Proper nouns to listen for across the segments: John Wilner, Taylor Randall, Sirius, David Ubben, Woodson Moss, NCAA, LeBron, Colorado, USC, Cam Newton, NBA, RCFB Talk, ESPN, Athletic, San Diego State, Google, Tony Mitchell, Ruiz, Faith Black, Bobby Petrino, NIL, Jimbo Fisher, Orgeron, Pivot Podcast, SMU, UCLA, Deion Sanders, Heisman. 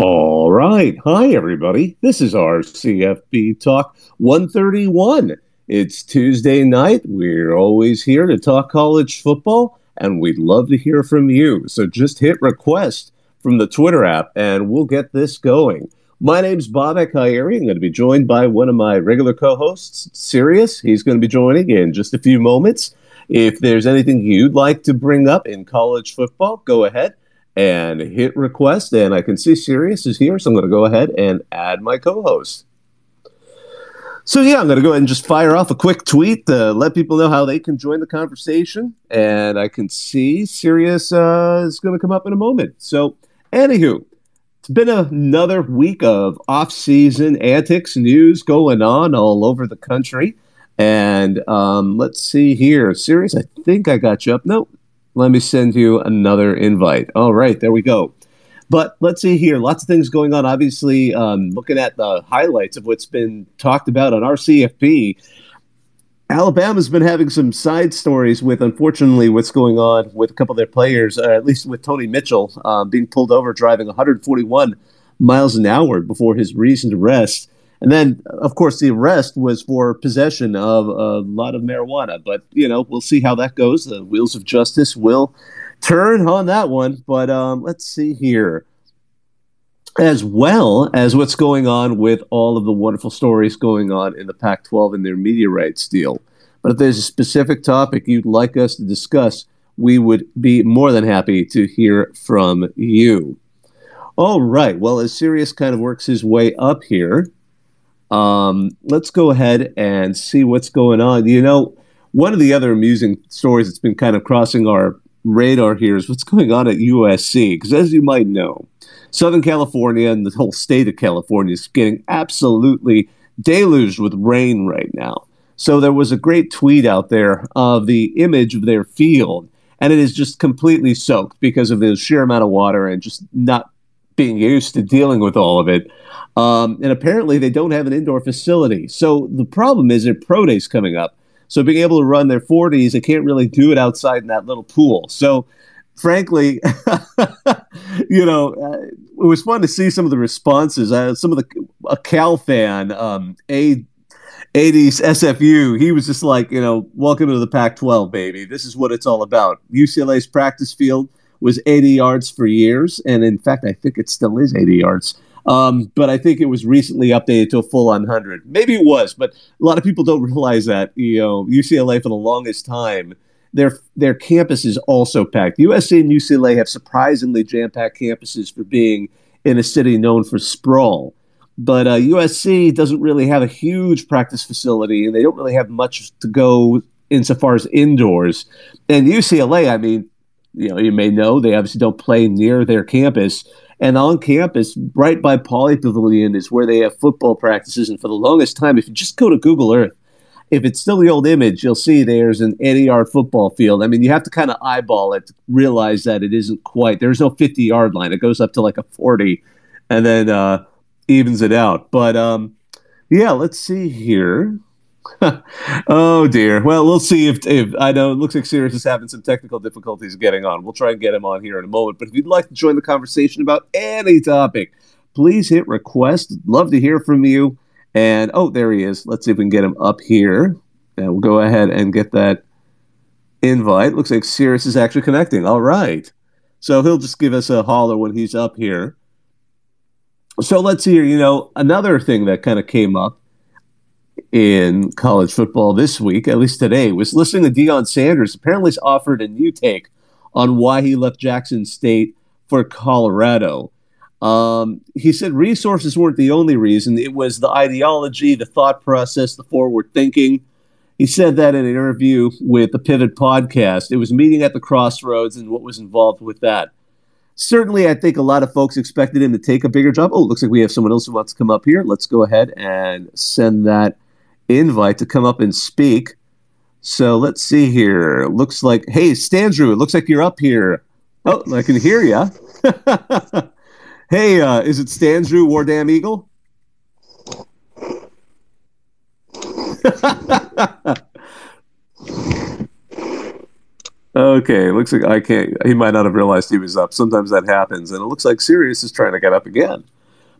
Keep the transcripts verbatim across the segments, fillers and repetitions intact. All right. Hi, everybody. This is our C F B Talk one thirty-one. It's Tuesday night. We're always here to talk college football, and we'd love to hear from you. So just hit request from the Twitter app, and we'll get this going. My name's Bob Ekairi. I'm going to be joined by one of my regular co-hosts, Sirius. He's going to be joining in just a few moments. If there's anything you'd like to bring up in college football, go ahead and hit request. And I can see Sirius is here, so I'm going to go ahead and add my co-host. So, yeah, I'm going to go ahead and just fire off a quick tweet to let people know how they can join the conversation. And I can see Sirius uh, is going to come up in a moment. So, anywho, it's been another week of off-season antics, news going on all over the country. And um, let's see here. Sirius, I think I got you up. No, let me send you another invite. All right, there we go. But let's see here. Lots of things going on. Obviously, um, looking at the highlights of what's been talked about on R C F B, Alabama's been having some side stories with, unfortunately, what's going on with a couple of their players, uh, at least with Tony Mitchell uh, being pulled over driving one forty-one miles an hour before his recent arrest. And then, of course, the arrest was for possession of a lot of marijuana. But, you know, we'll see how that goes. The wheels of justice will turn on that one. But um, let's see here. As well as what's going on with all of the wonderful stories going on in the Pac twelve and their media rights deal. But if there's a specific topic you'd like us to discuss, we would be more than happy to hear from you. All right. Well, as Sirius kind of works his way up here, Um, let's go ahead and see what's going on. You know, one of the other amusing stories that's been kind of crossing our radar here is what's going on at U S C. Because as you might know, Southern California and the whole state of California is getting absolutely deluged with rain right now. So there was a great tweet out there of the image of their field, and it is just completely soaked because of the sheer amount of water and just not being used to dealing with all of it. Um, and apparently they don't have an indoor facility. So the problem is their pro day's coming up. So being able to run their forties, they can't really do it outside in that little pool. So frankly, you know, it was fun to see some of the responses. Uh, some of the, a Cal fan, um, a eighties S F U, he was just like, you know, welcome to the Pac twelve, baby. This is what it's all about. U C L A's practice field was eighty yards for years, and in fact, I think it still is eighty yards. Um, but I think it was recently updated to a full-on one hundred. Maybe it was, but a lot of people don't realize that. You know, U C L A for the longest time, their their campus is also packed. U S C and U C L A have surprisingly jam-packed campuses for being in a city known for sprawl. But uh, U S C doesn't really have a huge practice facility, and they don't really have much to go insofar as indoors. And U C L A, I mean, you know, you may know they obviously don't play near their campus. And on campus, right by Poly Pavilion is where they have football practices. And for the longest time, if you just go to Google Earth, if it's still the old image, you'll see there's an eighty-yard football field. I mean, you have to kind of eyeball it to realize that it isn't quite. There's no fifty-yard line. It goes up to like a forty and then uh, evens it out. But, um, yeah, let's see here. Oh, dear. Well, we'll see if, if I know it looks like Sirius is having some technical difficulties getting on. We'll try and get him on here in a moment. But if you'd like to join the conversation about any topic, please hit request. Love to hear from you. And, oh, there he is. Let's see if we can get him up here. And we'll go ahead and get that invite. Looks like Sirius is actually connecting. All right. So he'll just give us a holler when he's up here. So let's hear, you know, another thing that kind of came up in college football this week, at least today, was listening to Deion Sanders. Apparently he's offered a new take on why he left Jackson State for Colorado. Um, he said resources weren't the only reason. It was the ideology, the thought process, the forward thinking. He said that in an interview with the Pivot Podcast. It was meeting at the crossroads and what was involved with that. Certainly, I think a lot of folks expected him to take a bigger job. Oh, it looks like we have someone else who wants to come up here. Let's go ahead and send that invite to come up and speak. So let's see here. Looks like, hey, Standrew, it looks like you're up here. Oh, I can hear you. Hey, uh, is it Standrew Wardam Eagle? okay, looks like I can't, he might not have realized he was up. Sometimes that happens. And it looks like Sirius is trying to get up again.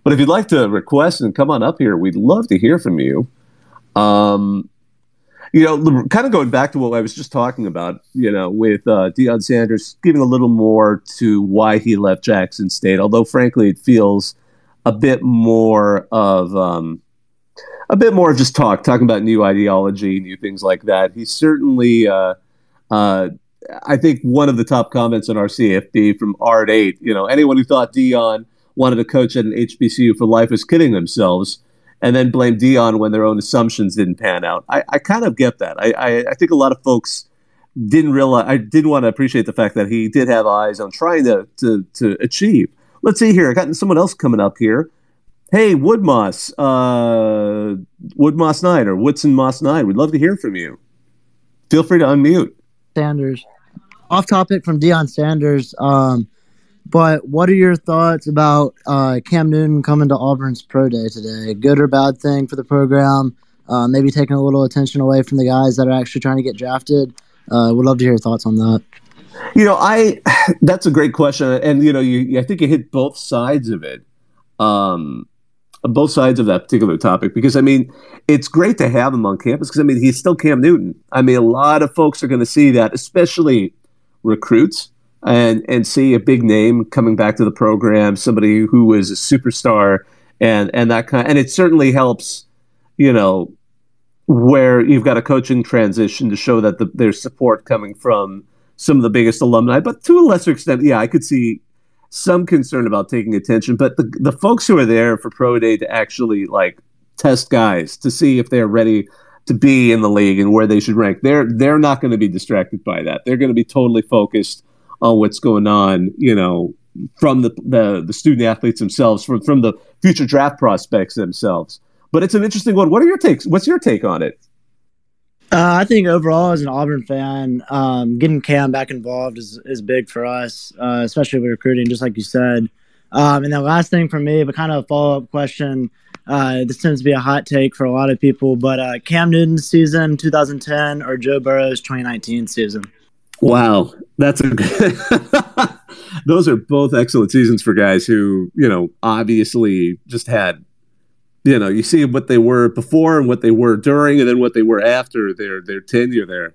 But if you'd like to request and come on up here, we'd love to hear from you. Um, you know, kind of going back to what I was just talking about, you know, with uh, Deion Sanders, giving a little more to why he left Jackson State, although, frankly, it feels a bit more of um, a bit more of just talk, talking about new ideology, new things like that. He certainly, uh, uh, I think one of the top comments on our C F B from Art eight, you know, anyone who thought Deion wanted to coach at an H B C U for life is kidding themselves, and then blame Deion when their own assumptions didn't pan out. I, I kind of get that. I, I, I think a lot of folks didn't realize, I didn't want to appreciate the fact that he did have eyes on trying to to, to achieve. Let's see here. I got someone else coming up here. Hey, Woodmoss, uh, Woodmoss nine or Woodson Moss nine. We'd love to hear from you. Feel free to unmute. Sanders. Off topic from Deion Sanders. Um, But what are your thoughts about uh, Cam Newton coming to Auburn's pro day today? Good or bad thing for the program? Uh, maybe taking a little attention away from the guys that are actually trying to get drafted? Uh, would love to hear your thoughts on that. You know, I that's a great question. And, you know, you, I think you hit both sides of it, um, both sides of that particular topic. Because, I mean, it's great to have him on campus because, I mean, he's still Cam Newton. I mean, a lot of folks are going to see that, especially recruits. And and see a big name coming back to the program, somebody who was a superstar, and and that kind, and it certainly helps, you know, where you've got a coaching transition to show that the, there's support coming from some of the biggest alumni. But to a lesser extent, yeah, I could see some concern about taking attention. But the the folks who are there for pro day to actually like test guys to see if they're ready to be in the league and where they should rank, they're they're not going to be distracted by that. They're going to be totally focused on what's going on, you know, from the the, the student athletes themselves, from, from the future draft prospects themselves. But it's an interesting one. What are your takes? What's your take on it? Uh, I think overall, as an Auburn fan, um, getting Cam back involved is is big for us, uh, especially with recruiting, just like you said. Um, and the last thing for me, but kind of a follow-up question. Uh, this tends to be a hot take for a lot of people, but uh, Cam Newton's season twenty ten or Joe Burrow's twenty nineteen season? Wow, that's a good those are both excellent seasons for guys who, you know, obviously just had, you know, you see what they were before and what they were during and then what they were after their their tenure there.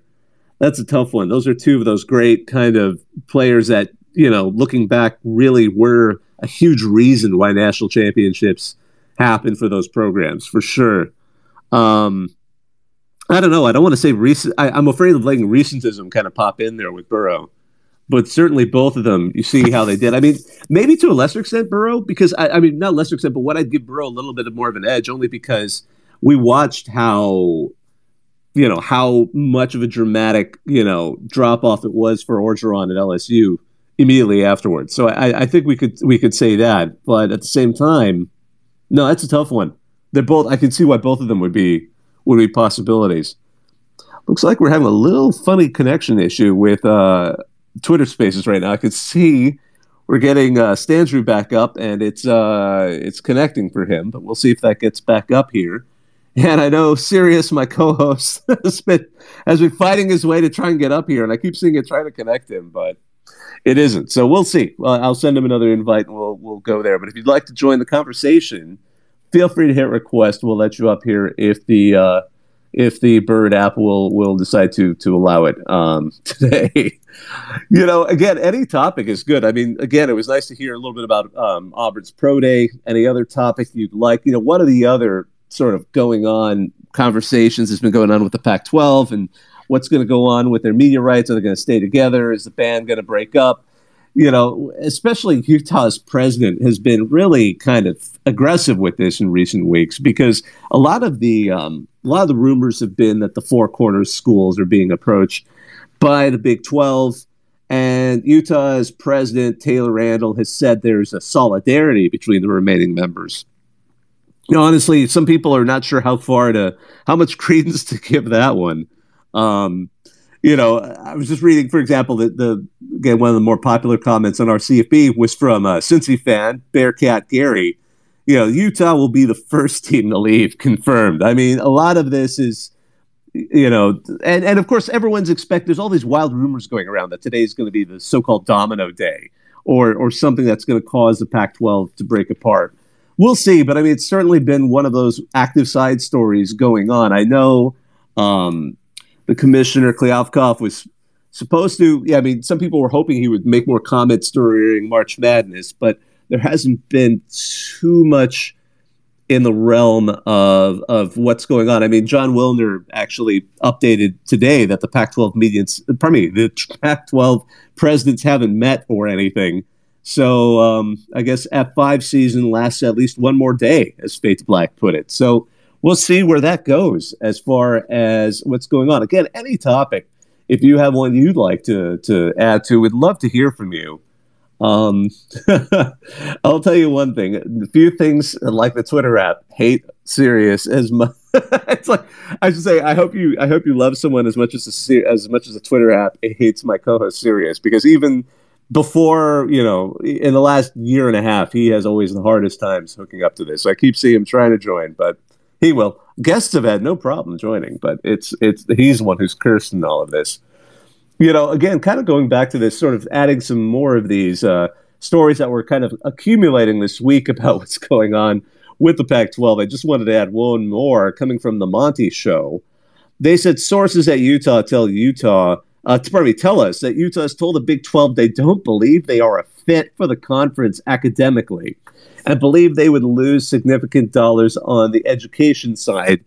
That's a tough one. Those are two of those great kind of players that, you know, looking back really were a huge reason why national championships happen for those programs, for sure. Um I don't know. I don't want to say recent. I, I'm afraid of letting recentism kind of pop in there with Burrow, but certainly both of them, you see how they did. I mean, maybe to a lesser extent, Burrow, because I, I mean, not lesser extent, but what I'd give Burrow a little bit of more of an edge, only because we watched how, you know, how much of a dramatic, you know, drop off it was for Orgeron at L S U immediately afterwards. So I, I think we could we could say that, but at the same time, no, that's a tough one. They're both. I can see why both of them would be. Would be possibilities. Looks like we're having a little funny connection issue with uh, Twitter Spaces right now. I could see we're getting uh, Standrew back up, and it's uh, it's connecting for him. But we'll see if that gets back up here. And I know Sirius, my co-host, has been has been fighting his way to try and get up here, and I keep seeing it trying to connect him, but it isn't. So we'll see. Uh, I'll send him another invite, and we'll we'll go there. But if you'd like to join the conversation, feel free to hit request. We'll let you up here if the uh, if the Bird app will will decide to to allow it um, today. You know, again, any topic is good. I mean, again, it was nice to hear a little bit about um, Auburn's pro day. Any other topic you'd like? You know, one of the other sort of going on conversations has been going on with the Pac twelve and what's going to go on with their media rights. Are they going to stay together? Is the band going to break up? You know, especially Utah's president has been really kind of aggressive with this in recent weeks because a lot of the um, a lot of the rumors have been that the Four Corners schools are being approached by the Big twelve, and Utah's president Taylor Randall has said there's a solidarity between the remaining members. You know, honestly, some people are not sure how far to how much credence to give that one. Um, You know, I was just reading, for example, that the again one of the more popular comments on our C F B was from a Cincy fan, Bearcat Gary. You know, Utah will be the first team to leave, confirmed. I mean, a lot of this is you know, and, and of course, everyone's expect. There's all these wild rumors going around that today is going to be the so-called domino day, or or something that's going to cause the Pac twelve to break apart. We'll see, but I mean, it's certainly been one of those active side stories going on. I know um, the commissioner, Klyavkov, was supposed to, yeah, I mean, some people were hoping he would make more comments during March Madness, but there hasn't been too much in the realm of of what's going on. I mean, John Wilner actually updated today that the Pac twelve medians, pardon me, the Pac twelve presidents haven't met or anything. So um, I guess F five season lasts at least one more day, as Faith Black put it. So we'll see where that goes as far as what's going on. Again, any topic, if you have one you'd like to to add to, we'd love to hear from you. Um, I'll tell you one thing. A few things like the Twitter app hate Sirius as much. It's like I should say. I hope you. I hope you love someone as much as a, as much as the Twitter app it hates my co-host Sirius, because even before, you know, in the last year and a half, he has always the hardest times hooking up to this. So I keep seeing him trying to join, but he will. Guests have had no problem joining, but it's it's he's the one who's cursed in all of this. You know, again, kind of going back to this, sort of adding some more of these uh, stories that were kind of accumulating this week about what's going on with the Pac twelve. I just wanted to add one more coming from the Monty Show. They said sources at Utah tell Utah, uh, pardon me, tell us that Utah has told the Big twelve they don't believe they are a fit for the conference academically and believe they would lose significant dollars on the education side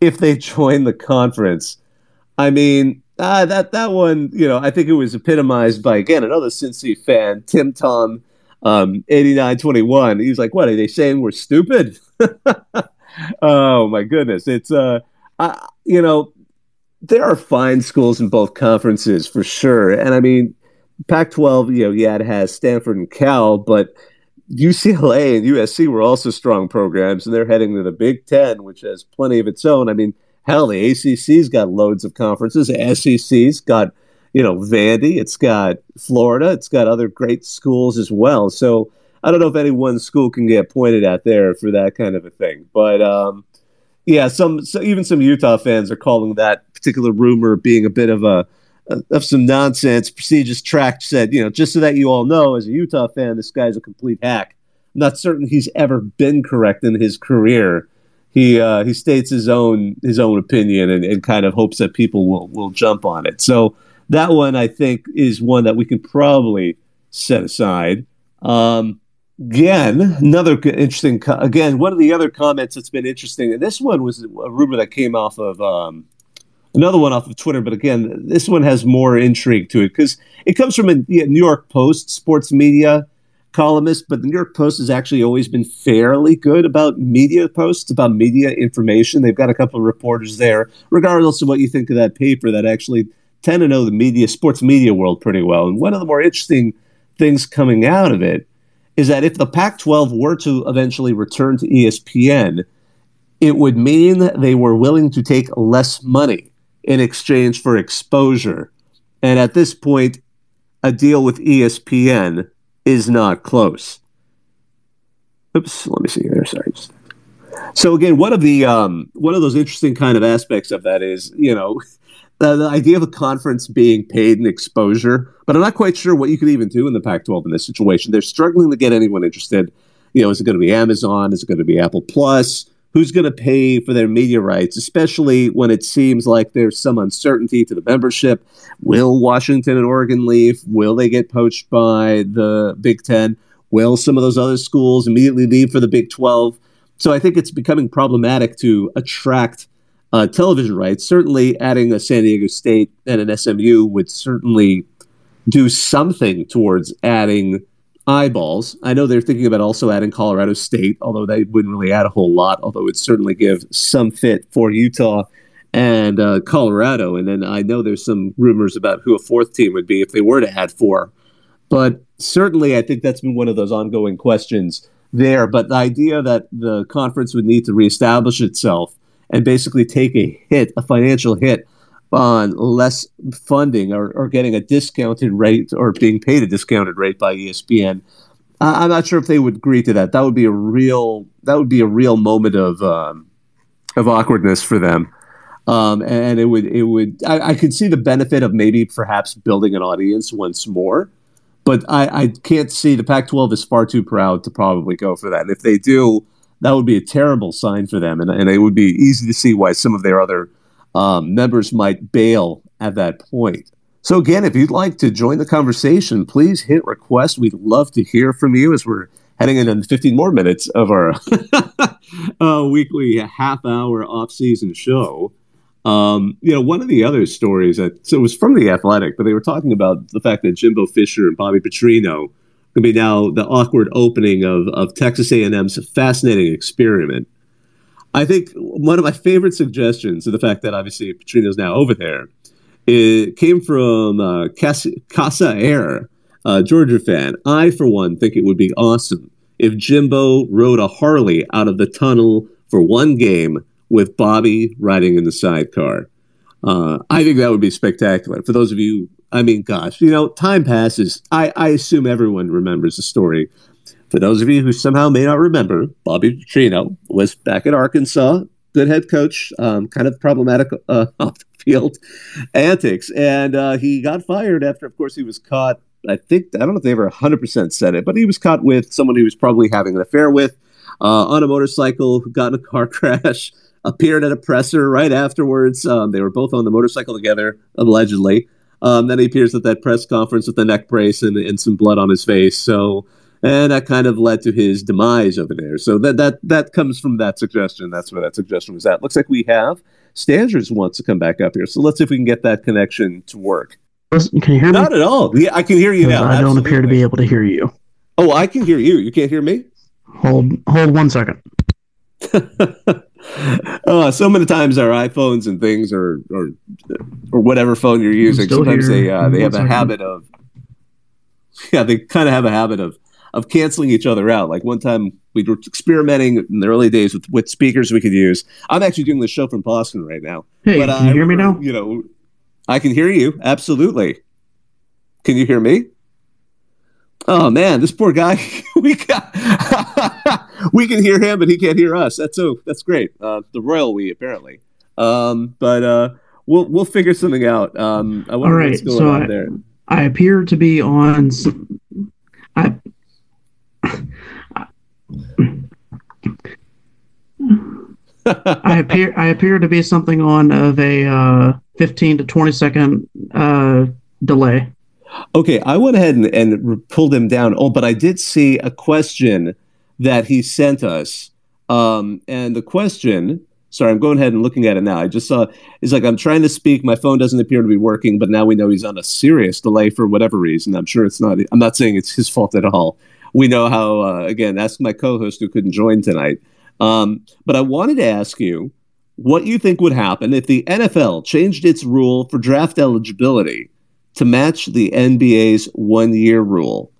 if they join the conference. I mean... Uh, that that one, you know, I think it was epitomized by, again, another Cincy fan, Tim Tom, um, eighty-nine twenty-one. He's like, what, are they saying we're stupid? Oh, my goodness. It's, uh, I, you know, there are fine schools in both conferences for sure. And, I mean, Pac twelve, you know, yeah, it has Stanford and Cal, but U C L A and U S C were also strong programs, and they're heading to the Big Ten, which has plenty of its own. I mean, hell, the A C C's got loads of conferences. The S E C's got, you know, Vandy. It's got Florida. It's got other great schools as well. So I don't know if any one school can get pointed at there for that kind of a thing. But, um, yeah, some so even some Utah fans are calling that particular rumor being a bit of a of some nonsense. Prestigious Tract said, you know, just so that you all know, as a Utah fan, this guy's a complete hack. I'm not certain he's ever been correct in his career. He uh, he states his own his own opinion and, and kind of hopes that people will will jump on it. So that one, I think, is one that we can probably set aside. Um, again, another interesting co- again one of the other comments that's been interesting. And this one was a rumor that came off of um, another one off of Twitter. But again, this one has more intrigue to it because it comes from a New York Post sports media columnist, but the New York Post has actually always been fairly good about media posts, about media information. They've got a couple of reporters there, regardless of what you think of that paper, that actually tend to know the media, sports media world pretty well. And one of the more interesting things coming out of it is that if the Pac twelve were to eventually return to E S P N, it would mean they were willing to take less money in exchange for exposure. And at this point, a deal with E S P N is not close. Oops, let me see here. Sorry. So again, one of the um, one of those interesting kind of aspects of that is, you know, the, the idea of a conference being paid in exposure, but I'm not quite sure what you could even do in the Pac twelve in this situation. They're struggling to get anyone interested. You know, is it going to be Amazon? Is it going to be Apple Plus? Who's going to pay for their media rights, especially when it seems like there's some uncertainty to the membership? Will Washington and Oregon leave? Will they get poached by the Big Ten? Will some of those other schools immediately leave for the Big twelve? So I think it's becoming problematic to attract uh, television rights. Certainly adding a San Diego State and an S M U would certainly do something towards adding eyeballs. I know they're thinking about also adding Colorado State, although they wouldn't really add a whole lot, although it would certainly give some fit for Utah and uh, Colorado. And then I know there's some rumors about who a fourth team would be if they were to add four. But certainly I think that's been one of those ongoing questions there. But the idea that the conference would need to reestablish itself and basically take a hit, a financial hit, on less funding or, or getting a discounted rate or being paid a discounted rate by E S P N, I, I'm not sure if they would agree to that. That would be a real that would be a real moment of um, of awkwardness for them. Um, and it would, it would, I, I could see the benefit of maybe perhaps building an audience once more, but I, I can't see the Pac twelve is far too proud to probably go for that. And if they do, that would be a terrible sign for them. And, and it would be easy to see why some of their other um, members might bail at that point. So again, if you'd like to join the conversation, please hit request. We'd love to hear from you as we're heading into fifteen more minutes of our uh, weekly half-hour off-season show. Um, you know, one of the other stories that so it was from the Athletic, but they were talking about the fact that Jimbo Fisher and Bobby Petrino could be now the awkward opening of of Texas A and M's fascinating experiment. I think one of my favorite suggestions of the fact that obviously Petrino's now over there. It came from uh, Casa, Casa Air, a Georgia fan. I, for one, think it would be awesome if Jimbo rode a Harley out of the tunnel for one game with Bobby riding in the sidecar. Uh, I think that would be spectacular. For those of you, I mean, gosh, you know, time passes. I, I assume everyone remembers the story. For those of you who somehow may not remember, Bobby Petrino was back at Arkansas, good head coach, um, kind of problematic uh, off the field antics. And uh, he got fired after, of course, he was caught. I think, I don't know if they ever one hundred percent said it, but he was caught with someone he was probably having an affair with uh, on a motorcycle, who got in a car crash, appeared at a presser right afterwards. Um, they were both on the motorcycle together, allegedly. Um, then he appears at that press conference with a neck brace and, and some blood on his face. So, and that kind of led to his demise over there. So that that that comes from that suggestion. That's where that suggestion was at. Looks like we have Standards wants to come back up here. So let's see if we can get that connection to work. Can you hear me? Not at all. Yeah, I can hear you now. I don't Absolutely. appear to be able to hear you. Oh, I can hear you. You can't hear me? Hold hold one second. uh, so many times our iPhones and things, or or, or whatever phone you're using, sometimes here. they uh, they have second. a habit of yeah they kind of have a habit of of canceling each other out. Like one time we were experimenting in the early days with what speakers we could use. I'm actually doing this show from Boston right now. Hey, but can I, you hear me now? You know, I can hear you. Absolutely. Can you hear me? Oh man, this poor guy. we got, we can hear him, but he can't hear us. That's so. That's great. Uh, the royal we apparently. Um, but uh, we'll we'll figure something out. Um, I wonder All right, what's going so on I, there. I appear to be on. Some, I. I appear I appear to be something on of a uh, fifteen to twenty second uh, delay. Okay, I went ahead and, and pulled him down. Oh, but I did see a question that he sent us. Um, and the question, sorry, I'm going ahead and looking at it now. I just saw, it's like, I'm trying to speak. My phone doesn't appear to be working, but now we know he's on a serious delay for whatever reason. I'm sure it's not, I'm not saying it's his fault at all. We know how, uh, again, ask my co-host who couldn't join tonight. Um, but I wanted to ask you what you think would happen if the N F L changed its rule for draft eligibility to match the N B A's one-year rule.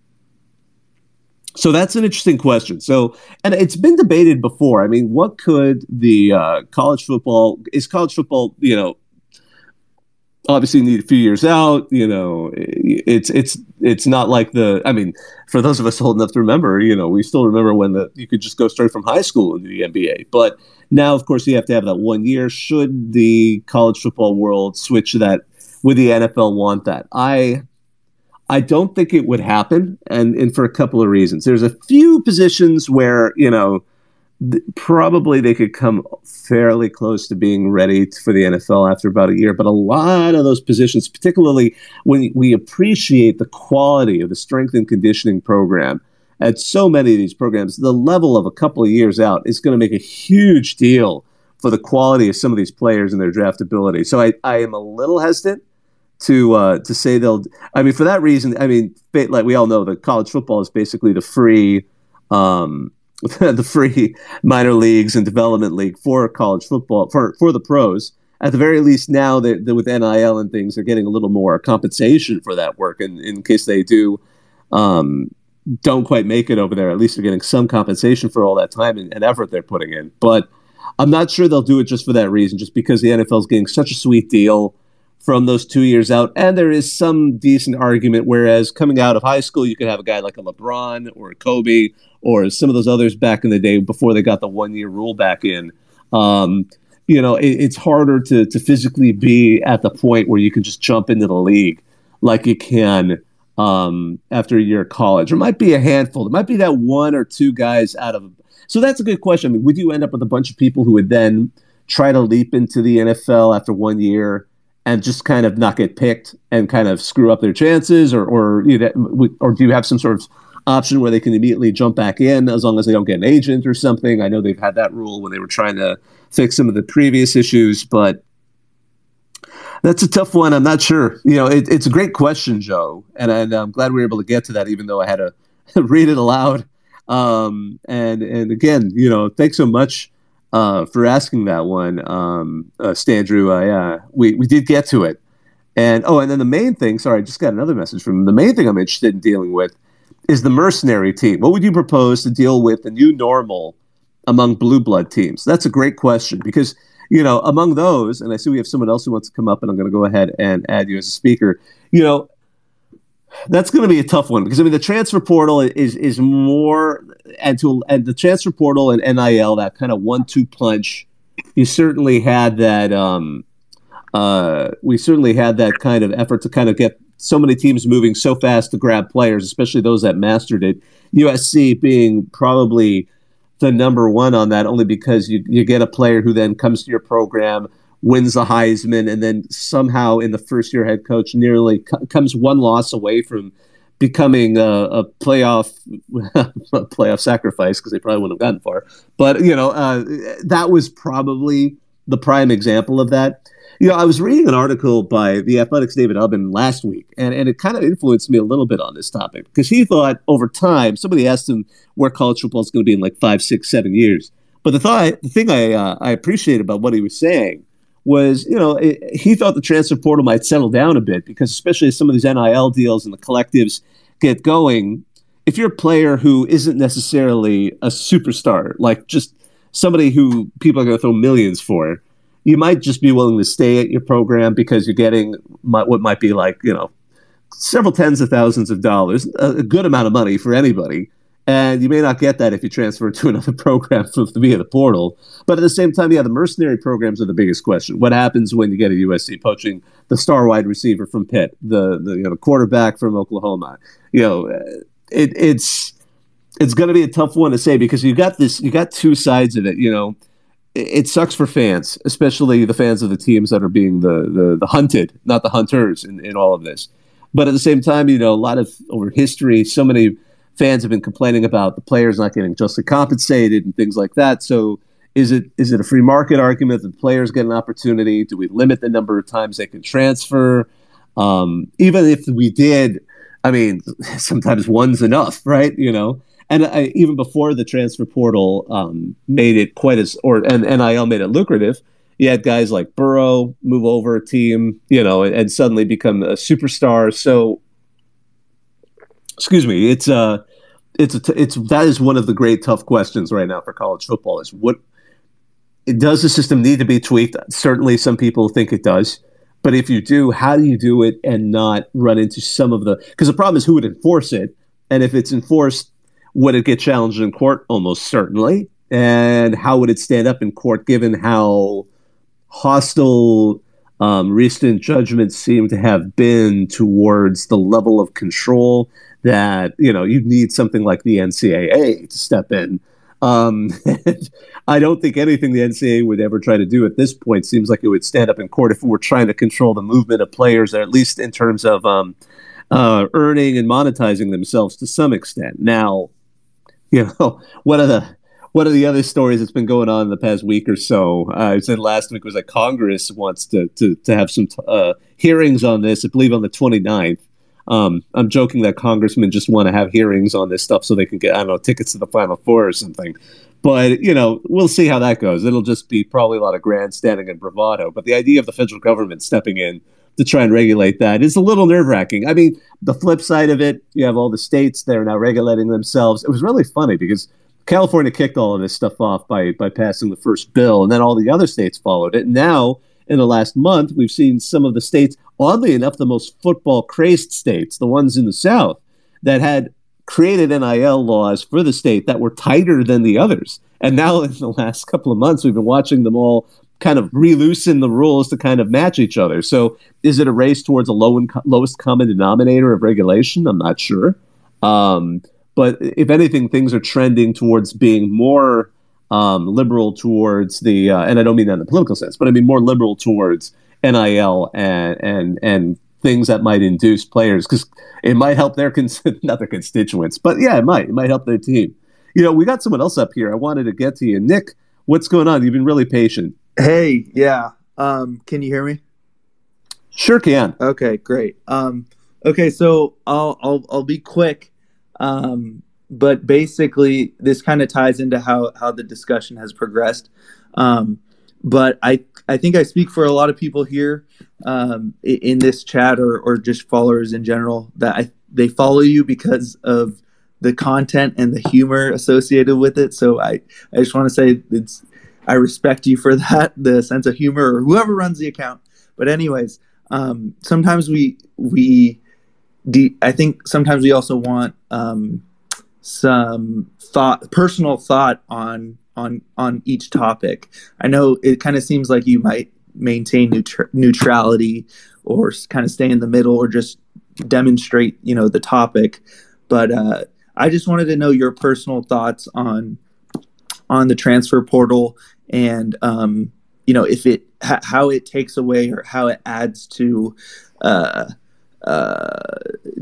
So that's an interesting question. So, and it's been debated before. I mean, what could the uh, college football, is college football, you know, obviously need a few years out, you know, it's it's it's not like the, I mean, for those of us old enough to remember, you know, we still remember when the you could just go straight from high school into the N B A. But now, of course, you have to have that one year. Should the college football world switch that? Would the N F L want that? I I don't think it would happen, and, and for a couple of reasons. There's a few positions where, you know, th- probably they could come fairly close to being ready t- for the N F L after about a year, but a lot of those positions, particularly when we appreciate the quality of the strength and conditioning program at so many of these programs, the level of a couple of years out is going to make a huge deal for the quality of some of these players and their draftability. So I, I am a little hesitant to uh, to say they'll – I mean, for that reason, I mean, like we all know that college football is basically the free um, – the free minor leagues and development league for college football, for for the pros. At the very least now, they, they, with N I L and things, they're getting a little more compensation for that work. And in case they do um, don't quite make it over there, at least they're getting some compensation for all that time and, and effort they're putting in. But I'm not sure they'll do it just for that reason, just because the N F L is getting such a sweet deal from those two years out. And there is some decent argument, whereas coming out of high school, you could have a guy like a LeBron or a Kobe or some of those others back in the day before they got the one-year rule back in. Um, you know, it, it's harder to to physically be at the point where you can just jump into the league like you can um, after a year of college. There might be a handful. There might be that one or two guys out of. So that's a good question. I mean, would you end up with a bunch of people who would then try to leap into the N F L after one year and just kind of not get picked and kind of screw up their chances, or or you know, or do you have some sort of option where they can immediately jump back in as long as they don't get an agent or something? I know they've had that rule when they were trying to fix some of the previous issues, but that's a tough one. I'm not sure. You know, it, it's a great question, Joe, and, and I'm glad we were able to get to that, even though I had to read it aloud. Um, and and again, you know, thanks so much uh, for asking that one, um, uh, Standrew. I uh, we we did get to it, and oh, and then the main thing. Sorry, I just got another message from him. The main thing I'm interested in dealing with is the mercenary team. What would you propose to deal with the new normal among blue blood teams? That's a great question because, you know, among those, and I see we have someone else who wants to come up, and I'm going to go ahead and add you as a speaker. You know, that's going to be a tough one because, I mean, the transfer portal is is more, and, to, and the transfer portal and N I L, that kind of one two punch, you certainly had that, um, uh, we certainly had that kind of effort to kind of get so many teams moving so fast to grab players, especially those that mastered it. U S C being probably the number one on that, only because you, you get a player who then comes to your program, wins the Heisman, and then somehow in the first year head coach nearly co- comes one loss away from becoming a, a playoff a playoff sacrifice, because they probably wouldn't have gotten far. But, you know, uh, that was probably the prime example of that. You know, I was reading an article by the Athletic's David Ubben last week, and, and it kind of influenced me a little bit on this topic, because he thought over time, somebody asked him where college football is going to be in like five, six, seven years. But the thought, the thing I uh, I appreciated about what he was saying was, you know, it, he thought the transfer portal might settle down a bit, because especially as some of these N I L deals and the collectives get going, if you're a player who isn't necessarily a superstar, like just somebody who people are going to throw millions for, you might just be willing to stay at your program because you're getting what might be like, you know, several tens of thousands of dollars, a good amount of money for anybody. And you may not get that if you transfer to another program via the portal. But at the same time, yeah, the mercenary programs are the biggest question. What happens when you get a U S C poaching the star wide receiver from Pitt, the the, you know, the quarterback from Oklahoma? You know, it, it's it's going to be a tough one to say, because you got this, you got two sides of it, you know. It sucks for fans, especially the fans of the teams that are being the the, the hunted, not the hunters in, in all of this. But at the same time, you know, a lot of over history, so many fans have been complaining about the players not getting justly compensated and things like that. So is it is it a free market argument that players get an opportunity? Do we limit the number of times they can transfer? Um, even if we did, I mean, sometimes one's enough, right? You know? And I, even before the transfer portal um, made it quite as, or and N I L made it lucrative, you had guys like Burrow move over a team, you know, and, and suddenly become a superstar. So, excuse me, it's uh, it's a t- it's that is one of the great tough questions right now for college football is what does the system need to be tweaked? Certainly, some people think it does, but if you do, how do you do it and not run into some of the? Because the problem is who would enforce it, and if it's enforced, would it get challenged in court? Almost certainly. And how would it stand up in court, given how hostile um, recent judgments seem to have been towards the level of control that, you know, you'd need something like the N C A A to step in. Um, I don't think anything the N C A A would ever try to do at this point seems like it would stand up in court if we were trying to control the movement of players, or at least in terms of um, uh, earning and monetizing themselves to some extent. Now, you know, what are the what are the other stories that's been going on in the past week or so? Uh, I said last week was that Congress wants to to, to have some t- uh, hearings on this, I believe on the twenty-ninth. Um, I'm joking that congressmen just want to have hearings on this stuff so they can get, I don't know, tickets to the Final Four or something. But, you know, we'll see how that goes. It'll just be probably a lot of grandstanding and bravado. But the idea of the federal government stepping in to try and regulate that is a little nerve-wracking. I mean, the flip side of it, you have all the states that are now regulating themselves. It was really funny because California kicked all of this stuff off by by passing the first bill, and then all the other states followed it. Now, in the last month, we've seen some of the states, oddly enough, the most football-crazed states, the ones in the South, that had created N I L laws for the state that were tighter than the others. And now in the last couple of months, we've been watching them all kind of reloosen the rules to kind of match each other. So is it a race towards a low inco- lowest common denominator of regulation? I'm not sure. Um, but if anything, things are trending towards being more um, liberal towards the, uh, and I don't mean that in the political sense, but I mean more liberal towards N I L and and and things that might induce players, because it might help their, cons- not their constituents, but yeah, it might. It might help their team. You know, we got someone else up here I wanted to get to you. Nick, what's going on? You've been really patient. Hey, yeah. Um, can you hear me? Sure can. Okay, great. Um, okay, so I'll I'll I'll be quick, um, but basically this kind of ties into how, how the discussion has progressed. Um, but I I think I speak for a lot of people here um, in this chat or or just followers in general that I, they follow you because of the content and the humor associated with it. So I, I just want to say it's, I respect you for that, the sense of humor, or whoever runs the account. But anyways, um, sometimes we, we, de- I think sometimes we also want um, some thought, personal thought on, on, on each topic. I know it kind of seems like you might maintain neut- neutrality or kind of stay in the middle or just demonstrate, you know, the topic. But, uh, I just wanted to know your personal thoughts on on the transfer portal and, um, you know, if it ha- how it takes away or how it adds to uh, uh,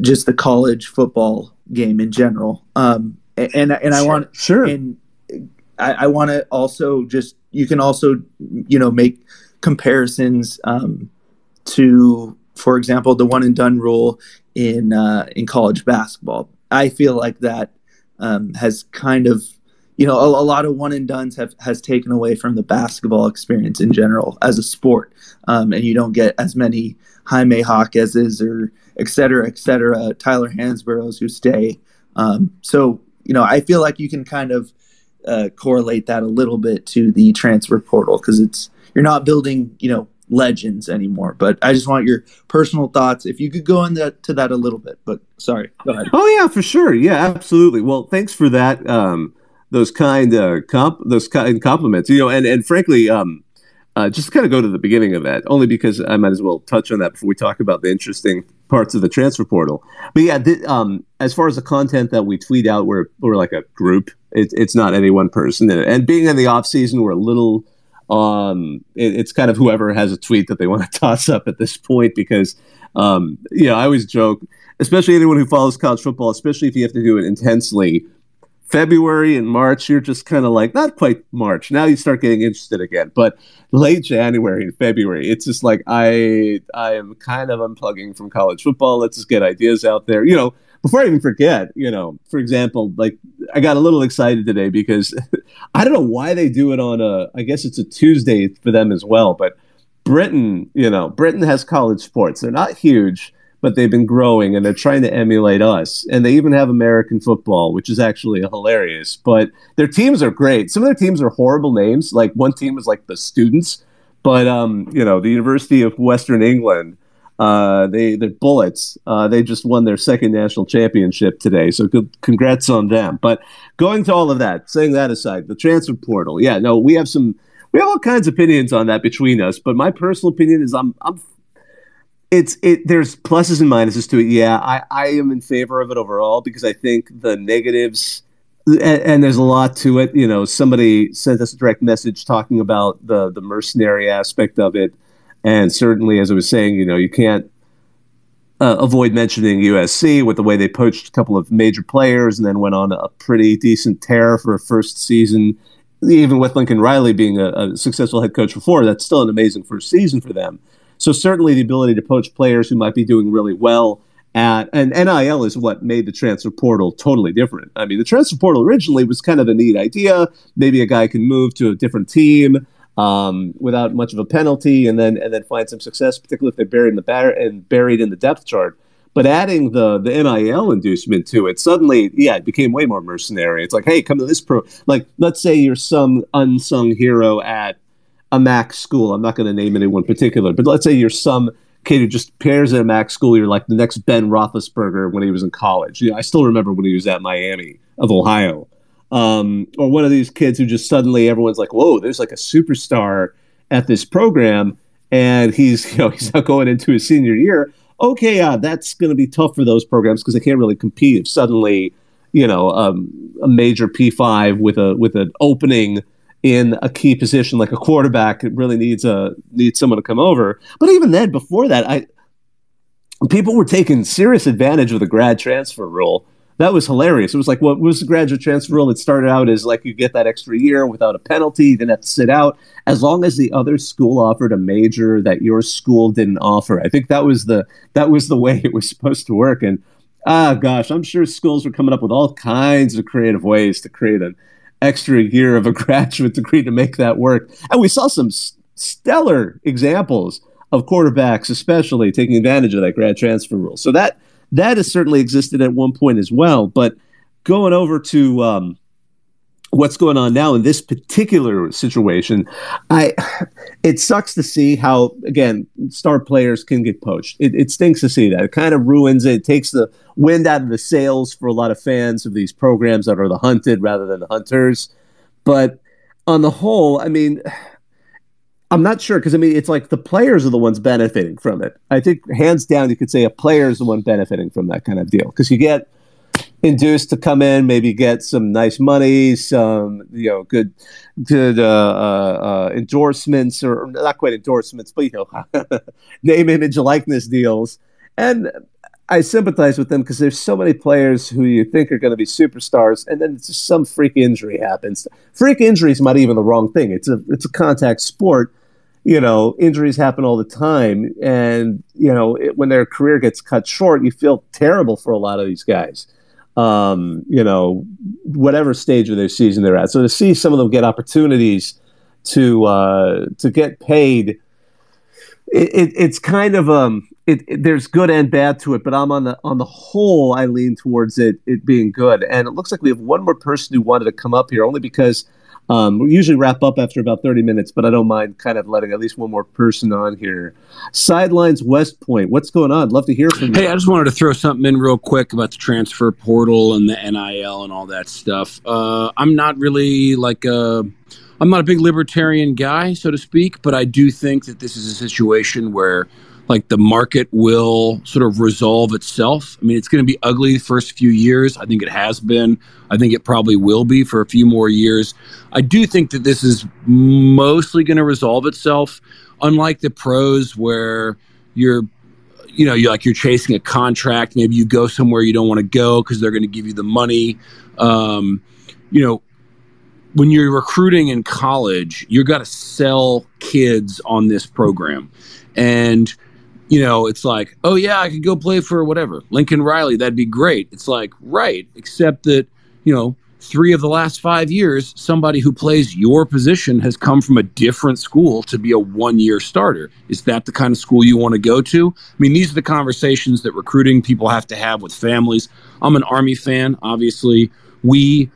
just the college football game in general. Um, and and, and I want sure. And I, I want to also just you can also, you know, make comparisons um, to, for example, the one and done rule in uh, in college basketball. I feel like that um, has kind of, you know, a, a lot of one and dones have has taken away from the basketball experience in general as a sport. Um, and you don't get as many Jaime Jaquez's or et cetera, et cetera, Tyler Hansboroughs who stay. Um, so, you know, I feel like you can kind of uh, correlate that a little bit to the transfer portal because it's, you're not building, you know, legends anymore. But I just want your personal thoughts if you could go into to that a little bit, but sorry, go ahead. Oh yeah, for sure. Yeah, absolutely. Well, thanks for that. Um, those kind uh, comp those kind compliments, you know, and, and frankly, um, uh, just kind of go to the beginning of that only because I might as well touch on that before we talk about the interesting parts of the transfer portal. But yeah, th- um, as far as the content that we tweet out, we're, we're like a group. It, it's not any one person. And being in the off season, we're a little, Um, it, it's kind of whoever has a tweet that they want to toss up at this point because, um, you know, I always joke, especially anyone who follows college football, especially if you have to do it intensely, February and March, you're just kind of like, not quite March. Now you start getting interested again, but late January and February, it's just like, I, I am kind of unplugging from college football. Let's just get ideas out there, you know. Before I even forget, you know, for example, like I got a little excited today because I don't know why they do it on a, I guess it's a Tuesday for them as well. But Britain, you know, Britain has college sports. They're not huge, but they've been growing and they're trying to emulate us. And they even have American football, which is actually hilarious. But their teams are great. Some of their teams are horrible names. Like one team was like the Students, but, um, you know, the University of Western England. Uh, they, they're Bullets. Uh, they just won their second national championship today, so good, congrats on them. But going to all of that, saying that aside, the transfer portal, yeah, no, we have some, we have all kinds of opinions on that between us. But my personal opinion is, I'm, I'm, it's it. There's pluses and minuses to it. Yeah, I, I am in favor of it overall because I think the negatives, and, and there's a lot to it. You know, somebody sent us a direct message talking about the the mercenary aspect of it. And certainly, as I was saying, you know, you can't uh, avoid mentioning U S C with the way they poached a couple of major players and then went on a pretty decent tear for a first season. Even with Lincoln Riley being a, a successful head coach before, that's still an amazing first season for them. So certainly the ability to poach players who might be doing really well at, and N I L is what made the transfer portal totally different. I mean, the transfer portal originally was kind of a neat idea. Maybe a guy can move to a different team Um, without much of a penalty, and then and then find some success, particularly if they're buried in the bar- and buried in the depth chart. But adding the the N I L inducement to it, suddenly, yeah, it became way more mercenary. It's like, hey, come to this pro. Like, let's say you're some unsung hero at a MAC school. I'm not going to name anyone in particular, but let's say you're some kid who just appears at a MAC school. You're like the next Ben Roethlisberger when he was in college. You know, I still remember when he was at Miami of Ohio. Um, or one of these kids who just suddenly everyone's like, whoa, there's like a superstar at this program, and he's, you know, he's now going into his senior year. Okay, uh, that's going to be tough for those programs because they can't really compete if suddenly, you know, um, a major P five with a with an opening in a key position like a quarterback, it really needs a needs someone to come over. But even then, before that, I people were taking serious advantage of the grad transfer rule. That was hilarious. It was like, what was the graduate transfer rule? It started out as like you get that extra year without a penalty, you didn't have to sit out, as long as the other school offered a major that your school didn't offer. I think that was the that was the way it was supposed to work. And ah, gosh, I'm sure schools were coming up with all kinds of creative ways to create an extra year of a graduate degree to make that work. And we saw some st- stellar examples of quarterbacks, especially taking advantage of that grad transfer rule. So that. That has certainly existed at one point as well. But going over to um, what's going on now in this particular situation, I it sucks to see how, again, star players can get poached. It, it stinks to see that. It kind of ruins it. It takes the wind out of the sails for a lot of fans of these programs that are the hunted rather than the hunters. But on the whole, I mean, I'm not sure because, I mean, it's like the players are the ones benefiting from it. I think hands down you could say a player is the one benefiting from that kind of deal because you get induced to come in, maybe get some nice money, some, you know, good good uh, uh, endorsements or not quite endorsements, but, you know, name, image, likeness deals. And I sympathize with them because there's so many players who you think are going to be superstars, and then just some freak injury happens. Freak injury is not even the wrong thing. It's a it's a contact sport. You know, injuries happen all the time, and, you know, it, when their career gets cut short, you feel terrible for a lot of these guys, um, you know, whatever stage of their season they're at. So to see some of them get opportunities to uh, to get paid, it, it, it's kind of um, it, it, there's good and bad to it, but I'm on the on the whole, I lean towards it it being good. And it looks like we have one more person who wanted to come up here, only because. Um, we usually wrap up after about thirty minutes, but I don't mind kind of letting at least one more person on here. Sidelines West Point, what's going on? Love to hear from you. Hey, I just wanted to throw something in real quick about the transfer portal and the N I L and all that stuff. Uh, I'm not really like a, I'm not a big libertarian guy, so to speak, but I do think that this is a situation where like the market will sort of resolve itself. I mean, it's going to be ugly the first few years. I think it has been. I think it probably will be for a few more years. I do think that this is mostly going to resolve itself, unlike the pros where you're, you know, you're like you're chasing a contract. Maybe you go somewhere you don't want to go because they're going to give you the money. Um, you know, when you're recruiting in college, you've got to sell kids on this program. And you know, it's like, oh, yeah, I could go play for whatever. Lincoln Riley, that'd be great. It's like, right, except that, you know, three of the last five years, somebody who plays your position has come from a different school to be a one-year starter. Is that the kind of school you want to go to? I mean, these are the conversations that recruiting people have to have with families. I'm an Army fan, obviously. We,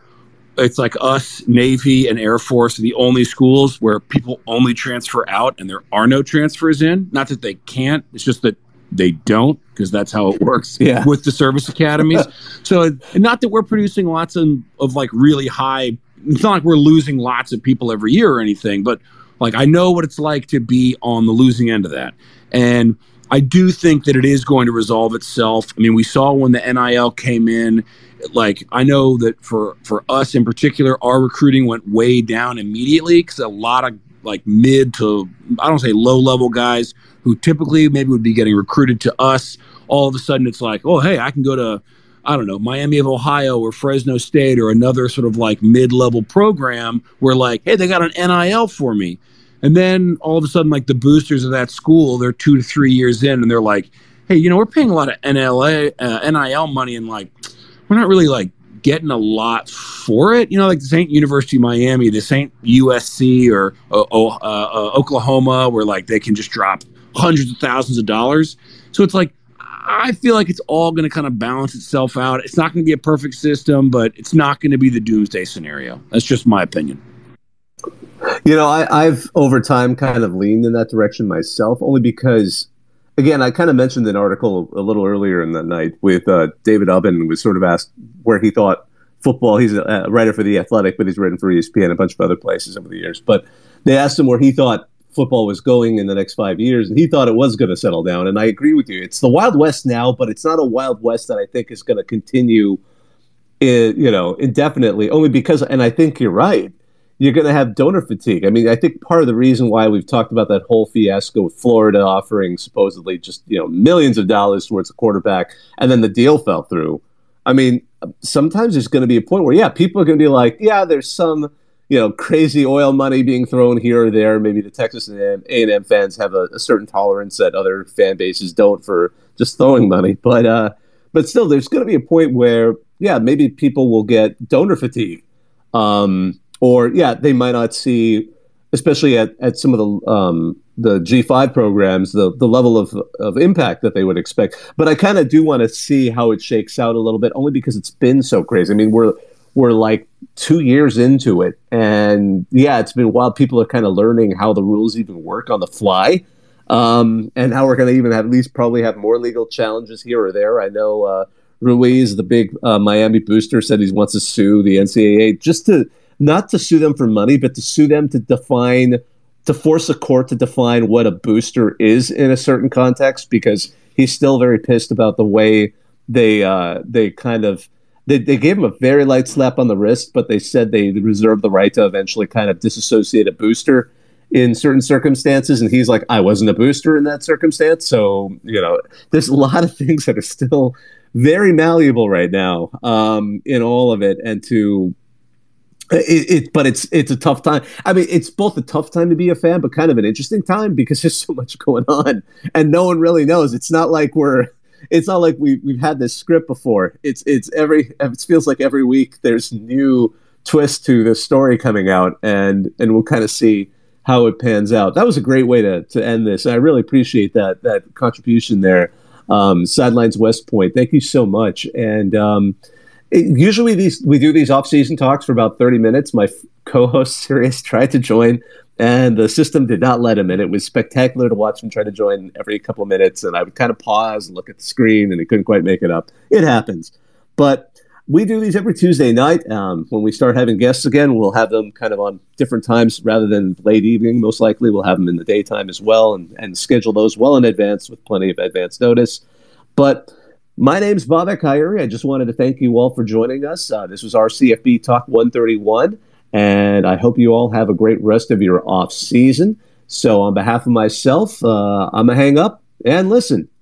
it's like us, Navy and Air Force are the only schools where people only transfer out and there are no transfers in. Not that they can't. It's just that they don't, because that's how it works yeah. with the service academies. So, and not that we're producing lots of, of like really high, it's not like we're losing lots of people every year or anything, but like I know what it's like to be on the losing end of that. And I do think that it is going to resolve itself. I mean, we saw when the N I L came in, like I know that for, for us in particular, our recruiting went way down immediately because a lot of like mid to, I don't say low level guys who typically maybe would be getting recruited to us. All of a sudden it's like, oh, hey, I can go to, I don't know, Miami of Ohio or Fresno State or another sort of like mid-level program where like, hey, they got an N I L for me. And then all of a sudden, like the boosters of that school, they're two to three years in and they're like, hey, you know, we're paying a lot of N L A, uh, N I L money and like, we're not really like getting a lot for it. You know, like this ain't University of Miami, this ain't U S C or uh, uh, uh, Oklahoma where like they can just drop hundreds of thousands of dollars. So it's like, I feel like it's all going to kind of balance itself out. It's not going to be a perfect system, but it's not going to be the doomsday scenario. That's just my opinion. You know, I, I've over time kind of leaned in that direction myself, only because, again, I kind of mentioned an article a little earlier in the night with uh, David Ubben was sort of asked where he thought football. He's a writer for The Athletic, but he's written for E S P N and a bunch of other places over the years. But they asked him where he thought football was going in the next five years, and he thought it was going to settle down. And I agree with you. It's the Wild West now, but it's not a Wild West that I think is going to continue, in, you know, indefinitely, only because, and I think you're right, you're going to have donor fatigue. I mean, I think part of the reason why we've talked about that whole fiasco with Florida offering supposedly just, you know, millions of dollars towards a quarterback, and then the deal fell through. I mean, sometimes there's going to be a point where, yeah, people are going to be like, yeah, there's some, you know, crazy oil money being thrown here or there. Maybe the Texas A and M fans have a, a certain tolerance that other fan bases don't for just throwing money. But, uh, but still, there's going to be a point where, yeah, maybe people will get donor fatigue. Um, Or, yeah, they might not see, especially at, at some of the um, the G five programs, the the level of, of impact that they would expect. But I kind of do want to see how it shakes out a little bit, only because it's been so crazy. I mean, we're we're like two years into it. And, yeah, it's been wild. People are kind of learning how the rules even work on the fly, um, and how we're going to even have at least probably have more legal challenges here or there. I know uh, Ruiz, the big uh, Miami booster, said he wants to sue the N C double A just to – not to sue them for money, but to sue them to define, to force a court to define what a booster is in a certain context, because he's still very pissed about the way they uh, they kind of, they, they gave him a very light slap on the wrist, but they said they reserved the right to eventually kind of disassociate a booster in certain circumstances. And he's like, I wasn't a booster in that circumstance. So, you know, there's a lot of things that are still very malleable right now um, in all of it. And to... It, it, but it's it's a tough time. I mean, it's both a tough time to be a fan, but kind of an interesting time because there's so much going on, and no one really knows. It's not like we're, it's not like we we've had this script before. It's it's every it feels like every week there's new twist to the story coming out, and and we'll kind of see how it pans out. That was a great way to to end this, and I really appreciate that that contribution there. Um, Sidelines West Point, thank you so much, and. Um, It, usually these we do these off-season talks for about thirty minutes. My f- co-host Sirius tried to join, and the system did not let him in. It was spectacular to watch him try to join every couple of minutes, and I would kind of pause and look at the screen, and he couldn't quite make it up. It happens. But we do these every Tuesday night. Um, when we start having guests again, we'll have them kind of on different times rather than late evening. Most likely we'll have them in the daytime as well, and, and schedule those well in advance with plenty of advance notice. But... my name's Bob Ekairi. I just wanted to thank you all for joining us. Uh, this was R C F B Talk one thirty-one, and I hope you all have a great rest of your off season. So on behalf of myself, uh, I'm going to hang up and listen.